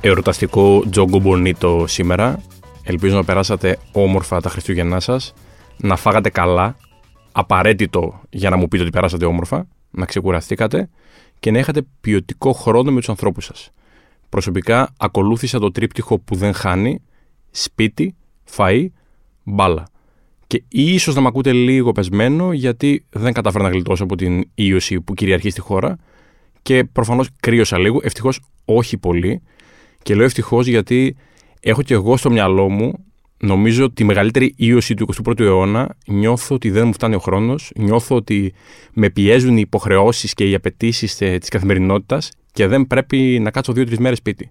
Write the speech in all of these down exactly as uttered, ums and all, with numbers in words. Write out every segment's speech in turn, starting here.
εορταστικό τζόγκο μπονίτο σήμερα. Ελπίζω να περάσατε όμορφα τα Χριστούγεννά σας, να φάγατε καλά, απαραίτητο για να μου πείτε ότι περάσατε όμορφα, να ξεκουραστήκατε και να είχατε ποιοτικό χρόνο με τους ανθρώπους σας. Προσωπικά ακολούθησα το τρίπτυχο που δεν χάνει, σπίτι, φαΐ, μπάλα. Και ίσως να μ' ακούτε λίγο πεσμένο, γιατί δεν κατάφερα να γλιτώσω από την ίωση που κυριαρχεί στη χώρα και προφανώς κρύωσα λίγο, ευτυχώς όχι πολύ. Και λέω ευτυχώς γιατί έχω και εγώ στο μυαλό μου, νομίζω, τη μεγαλύτερη ίωση του εικοστού πρώτου αιώνα. Νιώθω ότι δεν μου φτάνει ο χρόνος, νιώθω ότι με πιέζουν οι υποχρεώσεις και οι απαιτήσεις της καθημερινότητας και δεν πρέπει να κάτσω δύο-τρεις μέρες σπίτι.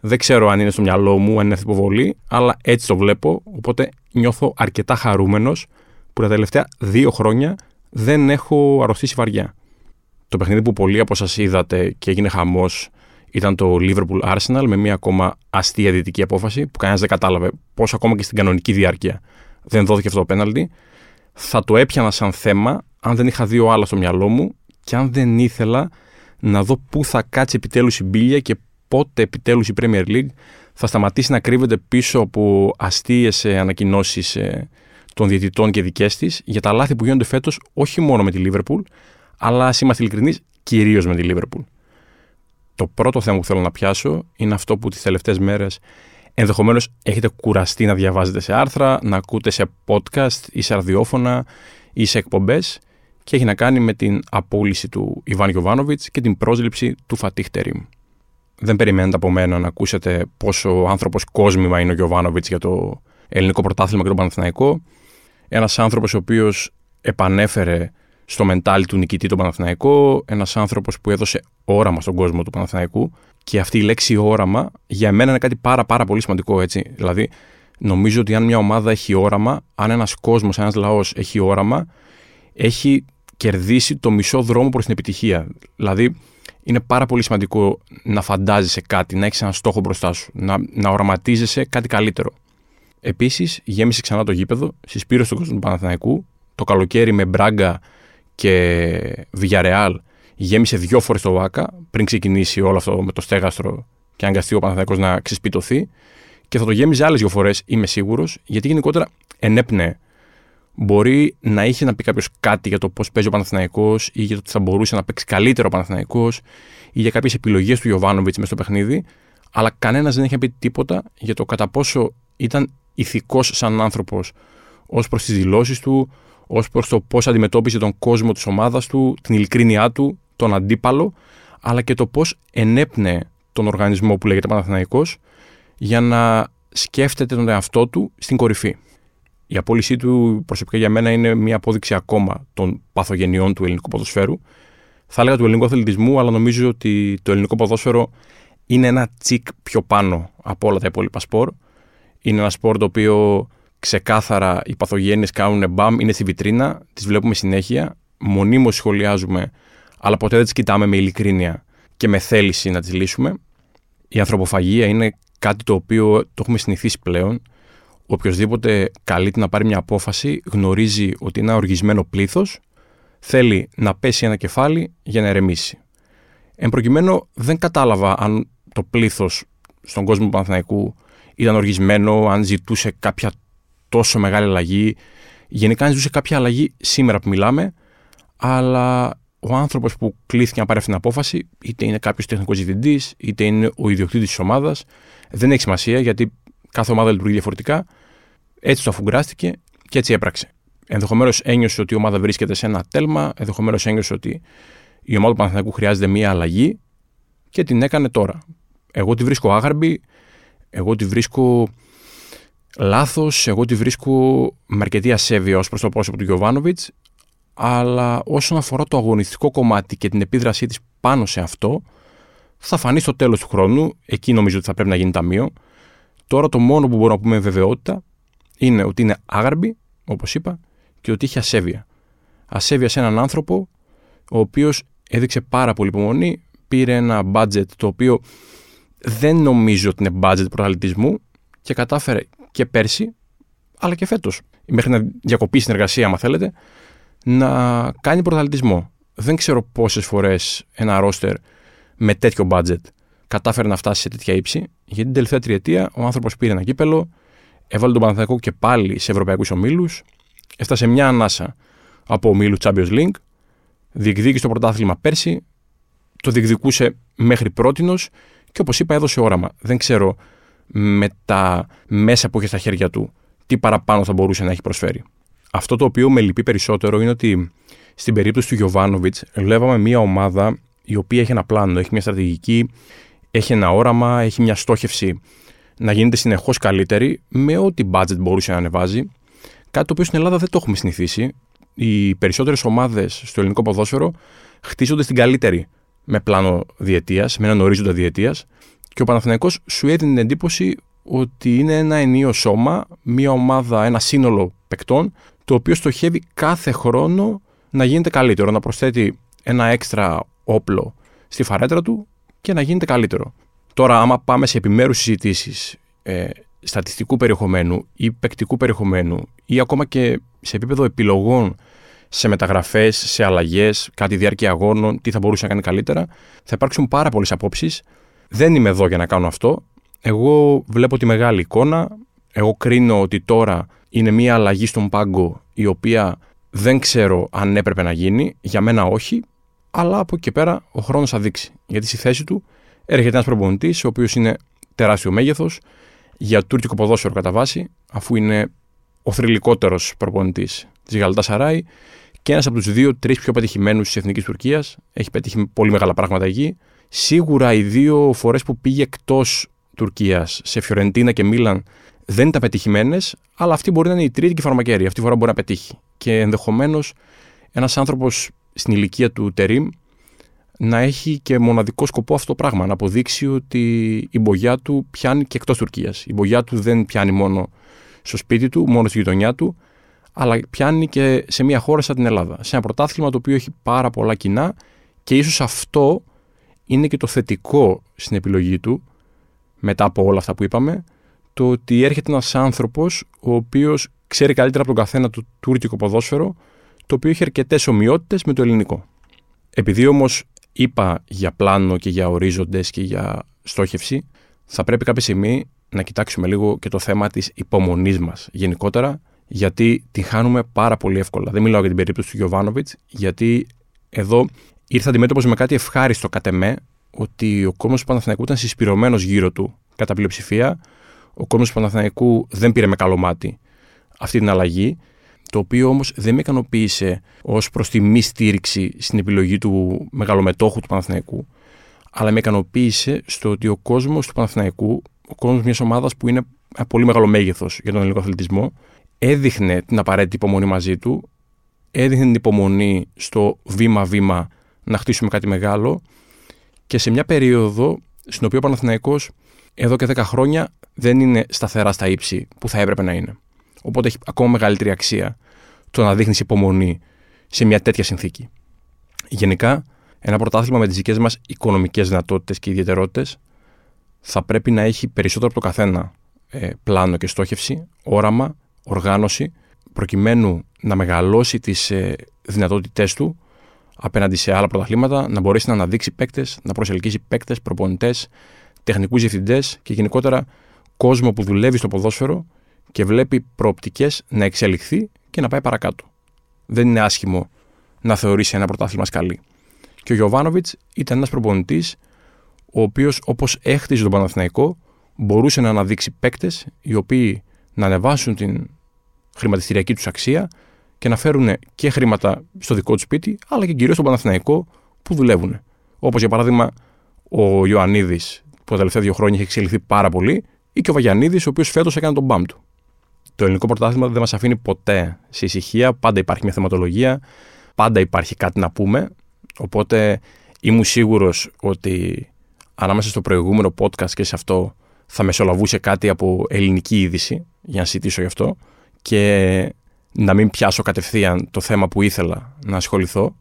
Δεν ξέρω αν είναι στο μυαλό μου, αν είναι αυτή η υποβολή, αλλά έτσι το βλέπω. Οπότε νιώθω αρκετά χαρούμενος που τα τελευταία δύο χρόνια δεν έχω αρρωστήσει βαριά. Το παιχνίδι που πολλοί από σας είδατε και έγινε χαμός ήταν το Liverpool Arsenal, με μια ακόμα αστεία δυτική απόφαση που κανένας δεν κατάλαβε πώς ακόμα και στην κανονική διάρκεια δεν δόθηκε αυτό το πέναλτι. Θα το έπιανα σαν θέμα αν δεν είχα δύο άλλα στο μυαλό μου και αν δεν ήθελα να δω πού θα κάτσει επιτέλους η μπίλια και πότε επιτέλους η Premier League θα σταματήσει να κρύβεται πίσω από αστείες ανακοινώσεις των διαιτητών και δικές της για τα λάθη που γίνονται φέτος όχι μόνο με τη Liverpool, αλλά ας είμαστε ειλικρινείς, κυρίως με τη Liverpool. Το πρώτο θέμα που θέλω να πιάσω είναι αυτό που τις τελευταίες μέρες ενδεχομένως έχετε κουραστεί να διαβάζετε σε άρθρα, να ακούτε σε podcast ή σε ραδιόφωνα ή σε εκπομπές και έχει να κάνει με την απόλυση του Ιβάν Γιοβάνοβιτς και την πρόσληψη του Φατίχ Τερίμ. Δεν περιμένετε από μένα να ακούσετε πόσο άνθρωπος κόσμημα είναι ο Γιοβάνοβιτς για το ελληνικό πρωτάθλημα και το Παναθηναϊκό. Ένας άνθρωπος ο οποίος επανέφερε στο μεντάλι του νικητή το Παναθηναϊκό, ένας άνθρωπος που έδωσε όραμα στον κόσμο του Παναθηναϊκού. Και αυτή η λέξη όραμα για μένα είναι κάτι πάρα, πάρα πολύ σημαντικό, έτσι. Δηλαδή, νομίζω ότι αν μια ομάδα έχει όραμα, αν ένας κόσμος, ένας λαός έχει όραμα, έχει κερδίσει το μισό δρόμο προς την επιτυχία. Δηλαδή, είναι πάρα πολύ σημαντικό να φαντάζεσαι κάτι, να έχεις έναν στόχο μπροστά σου, να, να οραματίζεσαι κάτι καλύτερο. Επίσης, γέμισε ξανά το γήπεδο, συσπήρωσε τον κόσμο του Παναθηναϊκού. Το καλοκαίρι με Μπράγκα και Villarreal γέμισε δύο φορές το Βάκα, πριν ξεκινήσει όλο αυτό με το στέγαστρο και αναγκαστεί ο Παναθηναϊκός να ξεσπιτωθεί. Και θα το γέμιζε άλλες δύο φορές, είμαι σίγουρος, γιατί γενικότερα ενέπνεε. Μπορεί να είχε να πει κάποιος κάτι για το πώς παίζει ο Παναθηναϊκός ή για το ότι θα μπορούσε να παίξει καλύτερο ο Παναθηναϊκός ή για κάποιες επιλογές του Γιοβάνοβιτς μέσα στο παιχνίδι, αλλά κανένας δεν είχε πει τίποτα για το κατά πόσο ήταν ηθικός σαν άνθρωπος ως προς τις δηλώσεις του, ως προς το πώς αντιμετώπιζε τον κόσμο της ομάδας του, την ειλικρίνειά του, τον αντίπαλο, αλλά και το πώς ενέπνεε τον οργανισμό που λέγεται Παναθηναϊκός για να σκέφτεται τον εαυτό του στην κορυφή. Η απόλυσή του προσωπικά για μένα είναι μια απόδειξη ακόμα των παθογενειών του ελληνικού ποδοσφαίρου. Θα έλεγα του ελληνικού αθλητισμού, αλλά νομίζω ότι το ελληνικό ποδόσφαιρο είναι ένα τσικ πιο πάνω από όλα τα υπόλοιπα σπορ. Είναι ένα σπορ το οποίο ξεκάθαρα οι παθογένειες κάνουν μπαμ, είναι στη βιτρίνα, τις βλέπουμε συνέχεια, μονίμως σχολιάζουμε, αλλά ποτέ δεν τις κοιτάμε με ειλικρίνεια και με θέληση να τις λύσουμε. Η ανθρωποφαγία είναι κάτι το οποίο το έχουμε συνηθίσει πλέον. Οποιοςδήποτε καλείται να πάρει μια απόφαση γνωρίζει ότι είναι ένα οργισμένο πλήθος, θέλει να πέσει ένα κεφάλι για να ερεμήσει. Εν προκειμένου, δεν κατάλαβα αν το πλήθος στον κόσμο του Παναθηναϊκού ήταν οργισμένο, αν ζητούσε κάποια τόσο μεγάλη αλλαγή. Γενικά, αν ζητούσε κάποια αλλαγή σήμερα που μιλάμε, αλλά ο άνθρωπος που κλείθηκε να πάρει αυτή την απόφαση, είτε είναι κάποιος τεχνικός διευθυντής, είτε είναι ο ιδιοκτήτης της ομάδας, δεν έχει σημασία γιατί κάθε ομάδα λειτουργεί διαφορετικά. Έτσι το αφουγκράστηκε και έτσι έπραξε. Ενδεχομένως ένιωσε ότι η ομάδα βρίσκεται σε ένα τέλμα, ενδεχομένως ένιωσε ότι η ομάδα του Παναθηναϊκού χρειάζεται μία αλλαγή και την έκανε τώρα. Εγώ τη βρίσκω άγαρμπη, εγώ τη βρίσκω λάθος, εγώ τη βρίσκω με αρκετή ασέβεια ως προς το πρόσωπο του Γιοβάνοβιτς, αλλά όσον αφορά το αγωνιστικό κομμάτι και την επίδρασή της πάνω σε αυτό, θα φανεί στο τέλος του χρόνου, εκεί νομίζω ότι θα πρέπει να γίνει ταμείο. Τώρα το μόνο που μπορώ να πούμε με βεβαιότητα είναι ότι είναι άγαρμπη, όπως είπα, και ότι είχε ασέβεια. Ασέβεια σε έναν άνθρωπο ο οποίος έδειξε πάρα πολύ υπομονή, πήρε ένα budget το οποίο δεν νομίζω ότι είναι budget πρωταθλητισμού και κατάφερε και πέρσι, αλλά και φέτος, μέχρι να διακοπεί συνεργασία, άμα θέλετε, να κάνει πρωταθλητισμό. Δεν ξέρω πόσες φορές ένα ρόστερ με τέτοιο budget κατάφερε να φτάσει σε τέτοια ύψη, γιατί την τελευταία τριετία ο άνθρωπος πήρε ένα κύπελο, έβαλε τον Παναθηναϊκό και πάλι σε ευρωπαϊκούς ομίλους, έφτασε μια ανάσα από ομίλου Champions League, διεκδίκησε το πρωτάθλημα πέρσι, το διεκδικούσε μέχρι πρότινος και όπως είπα έδωσε όραμα. Δεν ξέρω με τα μέσα που είχε στα χέρια του τι παραπάνω θα μπορούσε να έχει προσφέρει. Αυτό το οποίο με λυπεί περισσότερο είναι ότι στην περίπτωση του Γιοβάνοβιτς βλέπαμε μια ομάδα η οποία έχει ένα πλάνο, έχει μια στρατηγική, έχει ένα όραμα, έχει μια στόχευση να γίνεται συνεχώς καλύτερη με ό,τι budget μπορούσε να ανεβάζει. Κάτι το οποίο στην Ελλάδα δεν το έχουμε συνηθίσει. Οι περισσότερες ομάδες στο ελληνικό ποδόσφαιρο χτίζονται στην καλύτερη με πλάνο διετίας, με έναν ορίζοντα διετίας και ο Παναθηναϊκός σου έδινε την εντύπωση ότι είναι ένα ενίο σώμα, μια ομάδα, ένα σύνολο παικτών, το οποίο στοχεύει κάθε χρόνο να γίνεται καλύτερο, να προσθέτει ένα έξτρα όπλο στη φαρέτρα του και να γίνεται καλύτερο. Τώρα, άμα πάμε σε επιμέρους συζητήσεις ε, στατιστικού περιεχομένου ή παικτικού περιεχομένου ή ακόμα και σε επίπεδο επιλογών σε μεταγραφές, σε αλλαγές, κάτι διάρκεια αγώνων, τι θα μπορούσε να κάνει καλύτερα, θα υπάρξουν πάρα πολλές απόψεις. Δεν είμαι εδώ για να κάνω αυτό. Εγώ βλέπω τη μεγάλη εικόνα. Εγώ κρίνω ότι τώρα είναι μια αλλαγή στον πάγκο η οποία δεν ξέρω αν έπρεπε να γίνει. Για μένα όχι. Αλλά από εκεί και πέρα ο χρόνος θα δείξει. Γιατί στη θέση του έρχεται ένας προπονητής, ο οποίος είναι τεράστιο μέγεθος, για τουρκικό ποδόσφαιρο κατά βάση, αφού είναι ο θρυλικότερος προπονητής της Γαλατασαράη και ένας από τους δύο-τρεις πιο πετυχημένους της Εθνικής Τουρκίας. Έχει πετύχει πολύ μεγάλα πράγματα εκεί. Σίγουρα οι δύο φορές που πήγε εκτός Τουρκίας, σε Φιωρεντίνα και Μίλαν, δεν ήταν πετυχημένες, αλλά αυτή μπορεί να είναι η τρίτη και φαρμακέρη. Αυτή τη φορά μπορεί να πετύχει. Και ενδεχομένως ένας άνθρωπος στην ηλικία του Τερίμ να έχει και μοναδικό σκοπό αυτό το πράγμα. Να αποδείξει ότι η μπογιά του πιάνει και εκτός Τουρκίας. Η μπογιά του δεν πιάνει μόνο στο σπίτι του, μόνο στη γειτονιά του, αλλά πιάνει και σε μια χώρα σαν την Ελλάδα. Σε ένα πρωτάθλημα το οποίο έχει πάρα πολλά κοινά και ίσως αυτό είναι και το θετικό στην επιλογή του, μετά από όλα αυτά που είπαμε, το ότι έρχεται ένας άνθρωπος ο οποίος ξέρει καλύτερα από τον καθένα το τουρκικό ποδόσφαιρο, το οποίο έχει αρκετές ομοιότητες με το ελληνικό. Επειδή όμως είπα για πλάνο και για ορίζοντες και για στόχευση, θα πρέπει κάποια στιγμή να κοιτάξουμε λίγο και το θέμα της υπομονής μας γενικότερα, γιατί τη χάνουμε πάρα πολύ εύκολα. Δεν μιλάω για την περίπτωση του Γιοβάνοβιτς, γιατί εδώ ήρθα αντιμέτωπος με κάτι ευχάριστο κατ' εμέ, ότι ο κόσμος του Παναθηναϊκού ήταν συσπηρωμένος γύρω του κατά πλειοψηφία. Ο κόσμος του Παναθηναϊκού δεν πήρε με καλό μάτι αυτή την αλλαγή, το οποίο όμως δεν με ικανοποίησε ως προς τη μη στήριξη στην επιλογή του μεγαλομετόχου του Παναθηναϊκού, αλλά με ικανοποίησε στο ότι ο κόσμος του Παναθηναϊκού, ο κόσμος μιας ομάδας που είναι ένα πολύ μεγάλο μέγεθος για τον ελληνικό αθλητισμό, έδειχνε την απαραίτητη υπομονή μαζί του, έδειχνε την υπομονή στο βήμα-βήμα να χτίσουμε κάτι μεγάλο και σε μια περίοδο στην οποία ο Παναθηναϊκός εδώ και δέκα χρόνια δεν είναι σταθερά στα ύψη που θα έπρεπε να είναι. Οπότε έχει ακόμα μεγαλύτερη αξία το να δείχνεις υπομονή σε μια τέτοια συνθήκη. Γενικά, ένα πρωτάθλημα με τις δικές μας οικονομικές δυνατότητες και ιδιαιτερότητες θα πρέπει να έχει περισσότερο από το καθένα ε, πλάνο και στόχευση, όραμα, οργάνωση, προκειμένου να μεγαλώσει τις ε, δυνατότητές του απέναντι σε άλλα πρωταθλήματα, να μπορέσει να αναδείξει παίκτες, να προσελκύσει παίκτες, προπονητές, τεχνικούς διευθυντές και γενικότερα κόσμο που δουλεύει στο ποδόσφαιρο και βλέπει προοπτικές να εξελιχθεί και να πάει παρακάτω. Δεν είναι άσχημο να θεωρήσει ένα πρωτάθλημα σκαλί. Και ο Γιοβάνοβιτς ήταν ένας προπονητής, ο οποίος όπως έχτιζε τον Παναθηναϊκό, μπορούσε να αναδείξει παίκτες οι οποίοι να ανεβάσουν την χρηματιστηριακή τους αξία και να φέρουν και χρήματα στο δικό του σπίτι, αλλά και κυρίως στον Παναθηναϊκό που δουλεύουν. Όπως για παράδειγμα ο Ιωαννίδης, που τα τελευταία δύο χρόνια είχε εξελιχθεί πάρα πολύ, ή και ο Βαγιαννίδης, ο οποίος φέτος έκανε τον μπαμ του. Το ελληνικό πρωτάθλημα δεν μας αφήνει ποτέ σε ησυχία, πάντα υπάρχει μια θεματολογία, πάντα υπάρχει κάτι να πούμε. Οπότε ήμουν σίγουρος ότι ανάμεσα στο προηγούμενο podcast και σε αυτό θα μεσολαβούσε κάτι από ελληνική είδηση για να συζητήσω γι' αυτό και να μην πιάσω κατευθείαν το θέμα που ήθελα να ασχοληθώ,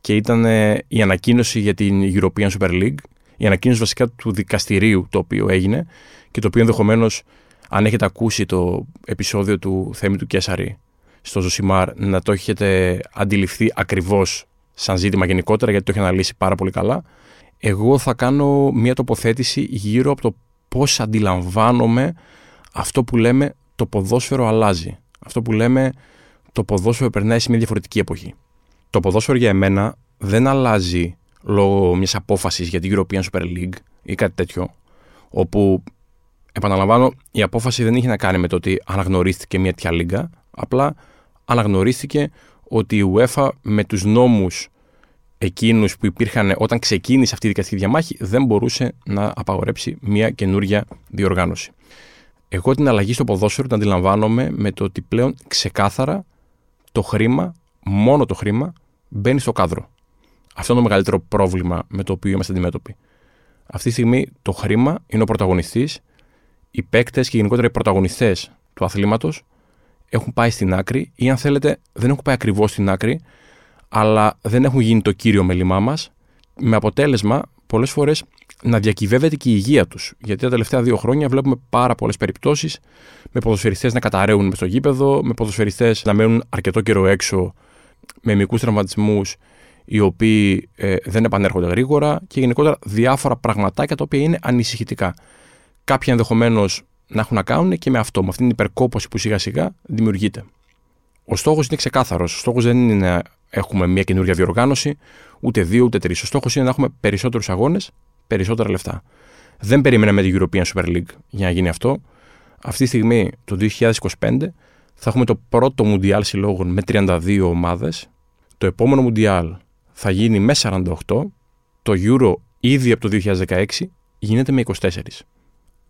και ήταν η ανακοίνωση για την European Super League, η ανακοίνωση βασικά του δικαστηρίου το οποίο έγινε και το οποίο ενδεχομένως, αν έχετε ακούσει το επεισόδιο του Θέμη του Κέσαρη στο Ζωσιμάρ, να το έχετε αντιληφθεί ακριβώς σαν ζήτημα γενικότερα, γιατί το έχει αναλύσει πάρα πολύ καλά. εγώ θα κάνω μια τοποθέτηση γύρω από το πώς αντιλαμβάνομαι αυτό που λέμε το ποδόσφαιρο αλλάζει. Αυτό που λέμε το ποδόσφαιρο περνάει σε μια διαφορετική εποχή. Το ποδόσφαιρο για εμένα δεν αλλάζει λόγω μιας απόφασης για την European Super League ή κάτι τέτοιο, όπου, επαναλαμβάνω, η απόφαση δεν είχε να κάνει με το ότι αναγνωρίστηκε μια τέτοια λίγκα, απλά αναγνωρίστηκε ότι η UEFA με τους νόμους εκείνους που υπήρχαν όταν ξεκίνησε αυτή η δικαστική διαμάχη δεν μπορούσε να απαγορέψει μια καινούρια διοργάνωση. Εγώ την αλλαγή στο ποδόσφαιρο την αντιλαμβάνομαι με το ότι πλέον ξεκάθαρα το χρήμα, μόνο το χρήμα, μπαίνει στο κάδρο. Αυτό είναι το μεγαλύτερο πρόβλημα με το οποίο είμαστε αντιμέτωποι. Αυτή τη στιγμή το χρήμα είναι ο πρωταγωνιστής. Οι παίκτες και γενικότερα οι πρωταγωνιστές του αθλήματος έχουν πάει στην άκρη, ή αν θέλετε, δεν έχουν πάει ακριβώς στην άκρη, αλλά δεν έχουν γίνει το κύριο μέλημά μας, με αποτέλεσμα πολλές φορές να διακυβεύεται και η υγεία τους. Γιατί τα τελευταία δύο χρόνια βλέπουμε πάρα πολλές περιπτώσεις με ποδοσφαιριστές να καταραίουν μες στο γήπεδο, με ποδοσφαιριστές να μένουν αρκετό καιρό έξω με μικρούς τραυματισμούς, οι οποίοι ε, δεν επανέρχονται γρήγορα, και γενικότερα διάφορα πραγματάκια τα οποία είναι ανησυχητικά. Κάποιοι ενδεχομένως να έχουν να κάνουν και με αυτό, με αυτήν την υπερκόπωση που σιγά σιγά δημιουργείται. Ο στόχος είναι ξεκάθαρος. Ο στόχος δεν είναι να έχουμε μια καινούργια διοργάνωση, ούτε δύο ούτε τρεις. Ο στόχος είναι να έχουμε περισσότερους αγώνες, περισσότερα λεφτά. Δεν περιμέναμε την European Super League για να γίνει αυτό. Αυτή τη στιγμή, το είκοσι είκοσι πέντε, θα έχουμε το πρώτο Μουντιάλ συλλόγων με τριάντα δύο ομάδες. Το επόμενο Μουντιάλ θα γίνει με σαράντα οκτώ. Το Euro ήδη από το δύο χιλιάδες δεκαέξι γίνεται με είκοσι τέσσερα.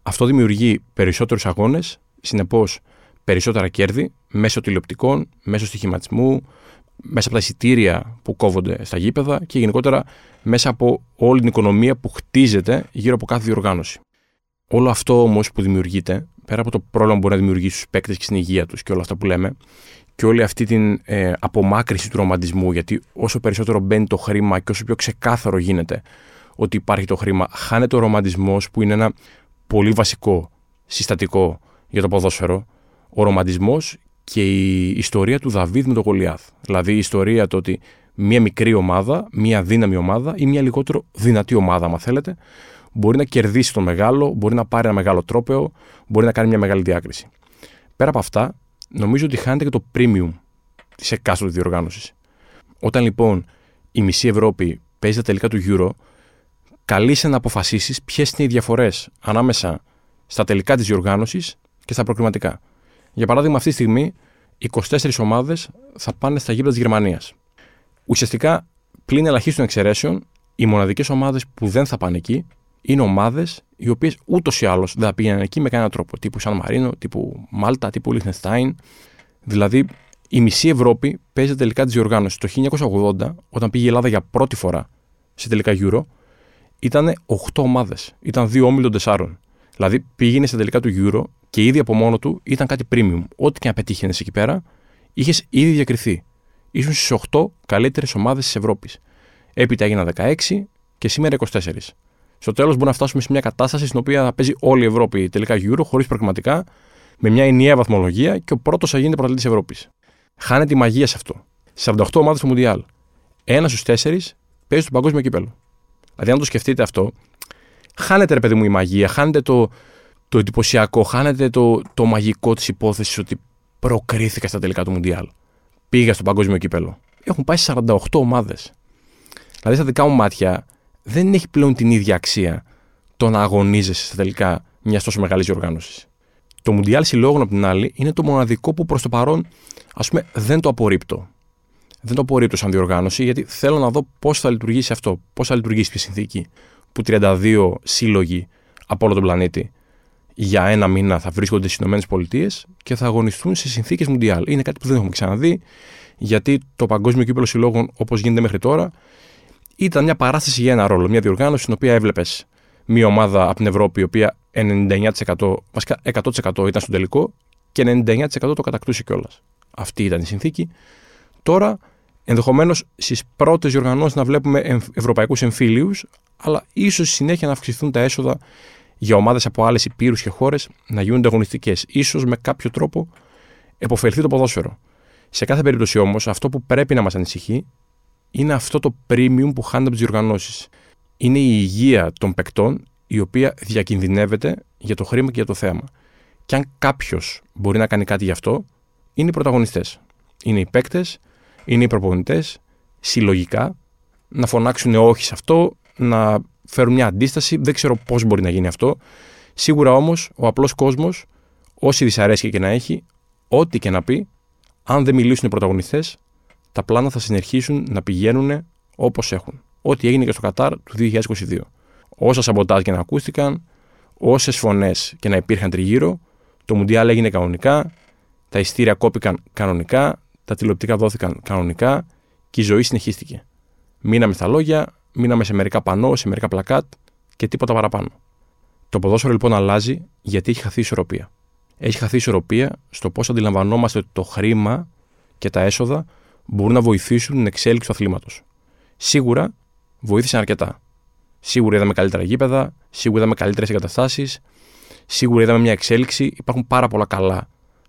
Αυτό δημιουργεί περισσότερους αγώνες, συνεπώς περισσότερα κέρδη μέσω τηλεοπτικών, μέσω στοιχηματισμού, μέσα από τα εισιτήρια που κόβονται στα γήπεδα και γενικότερα μέσα από όλη την οικονομία που χτίζεται γύρω από κάθε διοργάνωση. Όλο αυτό όμως που δημιουργείται, πέρα από το πρόβλημα που μπορεί να δημιουργήσει στους παίκτες και στην υγεία τους και όλα αυτά που λέμε, και όλη αυτή την ε, απομάκρυση του ρομαντισμού, γιατί όσο περισσότερο μπαίνει το χρήμα και όσο πιο ξεκάθαρο γίνεται ότι υπάρχει το χρήμα, χάνεται ο ρομαντισμός, που είναι ένα πολύ βασικό συστατικό για το ποδόσφαιρο. Ο ρομαντισμός και η ιστορία του Δαβίδ με τον Γολιάθ. Δηλαδή η ιστορία το ότι μια μικρή ομάδα, μια δύναμη ομάδα ή μια λιγότερο δυνατή ομάδα, αν θέλετε, μπορεί να κερδίσει τον μεγάλο, μπορεί να πάρει ένα μεγάλο τρόπαιο, μπορεί να κάνει μια μεγάλη διάκριση. Πέρα από αυτά, νομίζω ότι χάνεται και το premium της εκάστοτε διοργάνωσης. Όταν λοιπόν η μισή Ευρώπη παίζει τα τελικά του Euro, καλείσαι να αποφασίσεις ποιες είναι οι διαφορές ανάμεσα στα τελικά της διοργάνωσης και στα προκριματικά. Για παράδειγμα, αυτή τη στιγμή είκοσι τέσσερις ομάδες θα πάνε στα γήπεδα της Γερμανίας. Ουσιαστικά, πλην ελαχίστων εξαιρέσεων, οι μοναδικές ομάδες που δεν θα πάνε εκεί είναι ομάδες οι οποίες ούτως ή άλλως δεν θα πήγαιναν εκεί με κανένα τρόπο. Τύπου Σαν Μαρίνο, τύπου Μάλτα, τύπου Λιχτενστάιν. Δηλαδή, η μισή Ευρώπη παίζει τα τελικά της διοργάνωσης. Το χίλια εννιακόσια ογδόντα, όταν πήγε η Ελλάδα για πρώτη φορά σε τελικά Euro, ήταν οκτώ ομάδες. Ήταν δύο όμιλοι των τεσσάρων. Δηλαδή, πήγαινε στα τελικά του Euro και ήδη από μόνο του ήταν κάτι premium. Ό,τι και να πετύχαινε εκεί πέρα, είχε ήδη διακριθεί. Ήσουν στις οκτώ καλύτερες ομάδες της Ευρώπης. Έπειτα έγιναν δεκαέξι και σήμερα είκοσι τέσσερις. Στο τέλος, μπορούμε να φτάσουμε σε μια κατάσταση στην οποία θα παίζει όλη η Ευρώπη τελικά Euro, χωρίς προκριματικά, με μια ενιαία βαθμολογία και ο πρώτος θα γίνεται πρωταθλητής Ευρώπης. Χάνεται η μαγεία σε αυτό. σαράντα οκτώ ομάδες στο Μουντιάλ. Ένας στους τέσσερις παίζει στο παγκόσμιο κύπελλο. Δηλαδή, αν το σκεφτείτε αυτό, χάνεται, ρε παιδί μου, η μαγεία, χάνεται το, το εντυπωσιακό, χάνεται το, το μαγικό της υπόθεσης ότι προκρίθηκα στα τελικά του Μουντιάλ. Πήγα στο παγκόσμιο κύπελλο. Έχουν πάει σαράντα οκτώ ομάδες. Δηλαδή, στα δικά μου μάτια, δεν έχει πλέον την ίδια αξία το να αγωνίζεσαι στα τελικά μιας τόσο μεγάλης διοργάνωσης. Το Μουντιάλ συλλόγων, απ' την άλλη, είναι το μοναδικό που προς το παρόν, ας πούμε, δεν το απορρίπτω. Δεν το απορρίπτω σαν διοργάνωση, γιατί θέλω να δω πώς θα λειτουργήσει αυτό, πώς θα λειτουργήσει η συνθήκη που τριάντα δύο σύλλογοι από όλο τον πλανήτη για ένα μήνα θα βρίσκονται στις ΗΠΑ και θα αγωνιστούν σε συνθήκες Μουντιάλ. Είναι κάτι που δεν έχουμε ξαναδεί, γιατί το Παγκόσμιο Κύπελλο Συλλόγων, όπως γίνεται μέχρι τώρα, ήταν μια παράσταση για ένα ρόλο, μια διοργάνωση στην οποία έβλεπες μια ομάδα από την Ευρώπη, η οποία ενενήντα εννέα τοις εκατό, βασικά εκατό τοις εκατό ήταν στο τελικό και ενενήντα εννέα τοις εκατό το κατακτούσε κιόλας. Αυτή ήταν η συνθήκη. Τώρα, ενδεχομένως στις πρώτες διοργανώσεις να βλέπουμε ευρωπαϊκούς εμφύλιους, αλλά ίσως συνέχεια να αυξηθούν τα έσοδα για ομάδες από άλλες υπήρους και χώρες να γίνονται αγωνιστικές. Ίσως με κάποιο τρόπο επωφελθεί το ποδόσφαιρο. Σε κάθε περίπτωση όμως, αυτό που πρέπει να μας ανησυχεί είναι αυτό το premium που χάνεται από τις διοργανώσεις. είναι η υγεία των παικτών, η οποία διακινδυνεύεται για το χρήμα και για το θέαμα. Και αν κάποιος μπορεί να κάνει κάτι γι' αυτό, είναι οι πρωταγωνιστές. Είναι οι παίκτες, είναι οι προπονητές, συλλογικά, να φωνάξουν όχι σε αυτό, να φέρουν μια αντίσταση. Δεν ξέρω πώς μπορεί να γίνει αυτό. Σίγουρα όμως ο απλός κόσμος, όση δυσαρέσκεια και να έχει, ό,τι και να πει, αν δεν μιλήσουν οι πρωταγωνιστές, τα πλάνα θα συνεχίσουν να πηγαίνουν όπως έχουν. Ό,τι έγινε και στο Κατάρ του δύο χιλιάδες είκοσι δύο. Όσα σαμποτάζ και να ακούστηκαν, όσες φωνές και να υπήρχαν τριγύρω, το Μουντιάλ έγινε κανονικά, τα ειστήρια κόπηκαν κανονικά, τα τηλεοπτικά δόθηκαν κανονικά και η ζωή συνεχίστηκε. Μείναμε στα λόγια, μείναμε σε μερικά πανό, σε μερικά πλακάτ και τίποτα παραπάνω. Το ποδόσφαιρο λοιπόν αλλάζει γιατί έχει χαθεί ισορροπία. Έχει χαθεί ισορροπία στο πώς αντιλαμβανόμαστε ότι το χρήμα και τα έσοδα μπορούν να βοηθήσουν την εξέλιξη του αθλήματος. Σίγουρα βοήθησαν αρκετά. Σίγουρα είδαμε καλύτερα γήπεδα, σίγουρα είδαμε καλύτερες εγκαταστάσεις, σίγουρα είδαμε μια εξέλιξη. Υπάρχουν πάρα πολλά καλά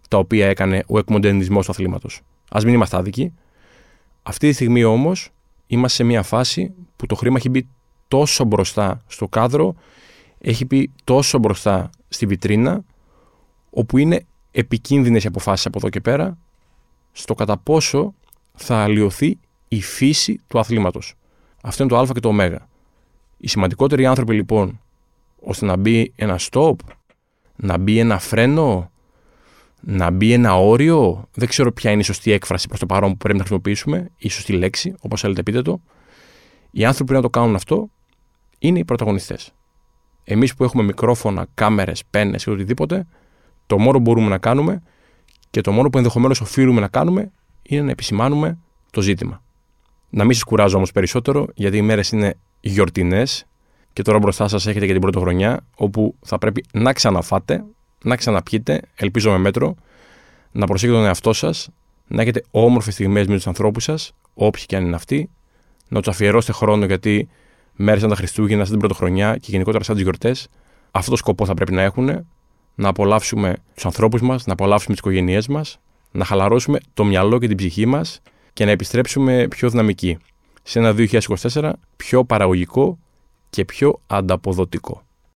τα οποία έκανε ο εκμοντερνισμός του αθλήματος. Ας μην είμαστε άδικοι. Αυτή τη στιγμή όμως είμαστε σε μια φάση που το χρήμα έχει μπει τόσο μπροστά στο κάδρο, έχει μπει τόσο μπροστά στη βιτρίνα, όπου είναι επικίνδυνες οι αποφάσεις από εδώ και πέρα στο κατά πόσο θα αλλοιωθεί η φύση του αθλήματος. Αυτό είναι το α και το ω. Οι σημαντικότεροι άνθρωποι λοιπόν, ώστε να μπει ένα stop, να μπει ένα φρένο, να μπει ένα όριο, δεν ξέρω ποια είναι η σωστή έκφραση προς το παρόν που πρέπει να χρησιμοποιήσουμε, η σωστή λέξη, όπως θέλετε πείτε το, οι άνθρωποι που να το κάνουν αυτό είναι οι πρωταγωνιστές. Εμείς που έχουμε μικρόφωνα, κάμερες, πένες και οτιδήποτε, το μόνο που μπορούμε να κάνουμε και το μόνο που ενδεχομένως οφείλουμε να κάνουμε είναι να επισημάνουμε το ζήτημα. Να μην σας κουράζω όμως περισσότερο, γιατί οι μέρες είναι γιορτινές και τώρα μπροστά σας έχετε και την Πρωτοχρονιά, όπου θα πρέπει να ξαναφάτε, να ξαναπιείτε, ελπίζω με μέτρο, να προσέχετε τον εαυτό σας, να έχετε όμορφες στιγμές με τους ανθρώπους σας, όποιοι και αν είναι αυτοί, να τους αφιερώσετε χρόνο, γιατί μέρες σαν τα Χριστούγεννα, σαν την Πρωτοχρονιά και γενικότερα σαν τις γιορτές, αυτό το σκοπό θα πρέπει να έχουν. Να απολαύσουμε τους ανθρώπους μας, να απολαύσουμε τις οικογένειές μας, να χαλαρώσουμε το μυαλό και την ψυχή μας και να επιστρέψουμε πιο δυναμικοί σε ένα δύο χιλιάδες είκοσι τέσσερα πιο παραγωγικό και πιο ανταποδοτικό.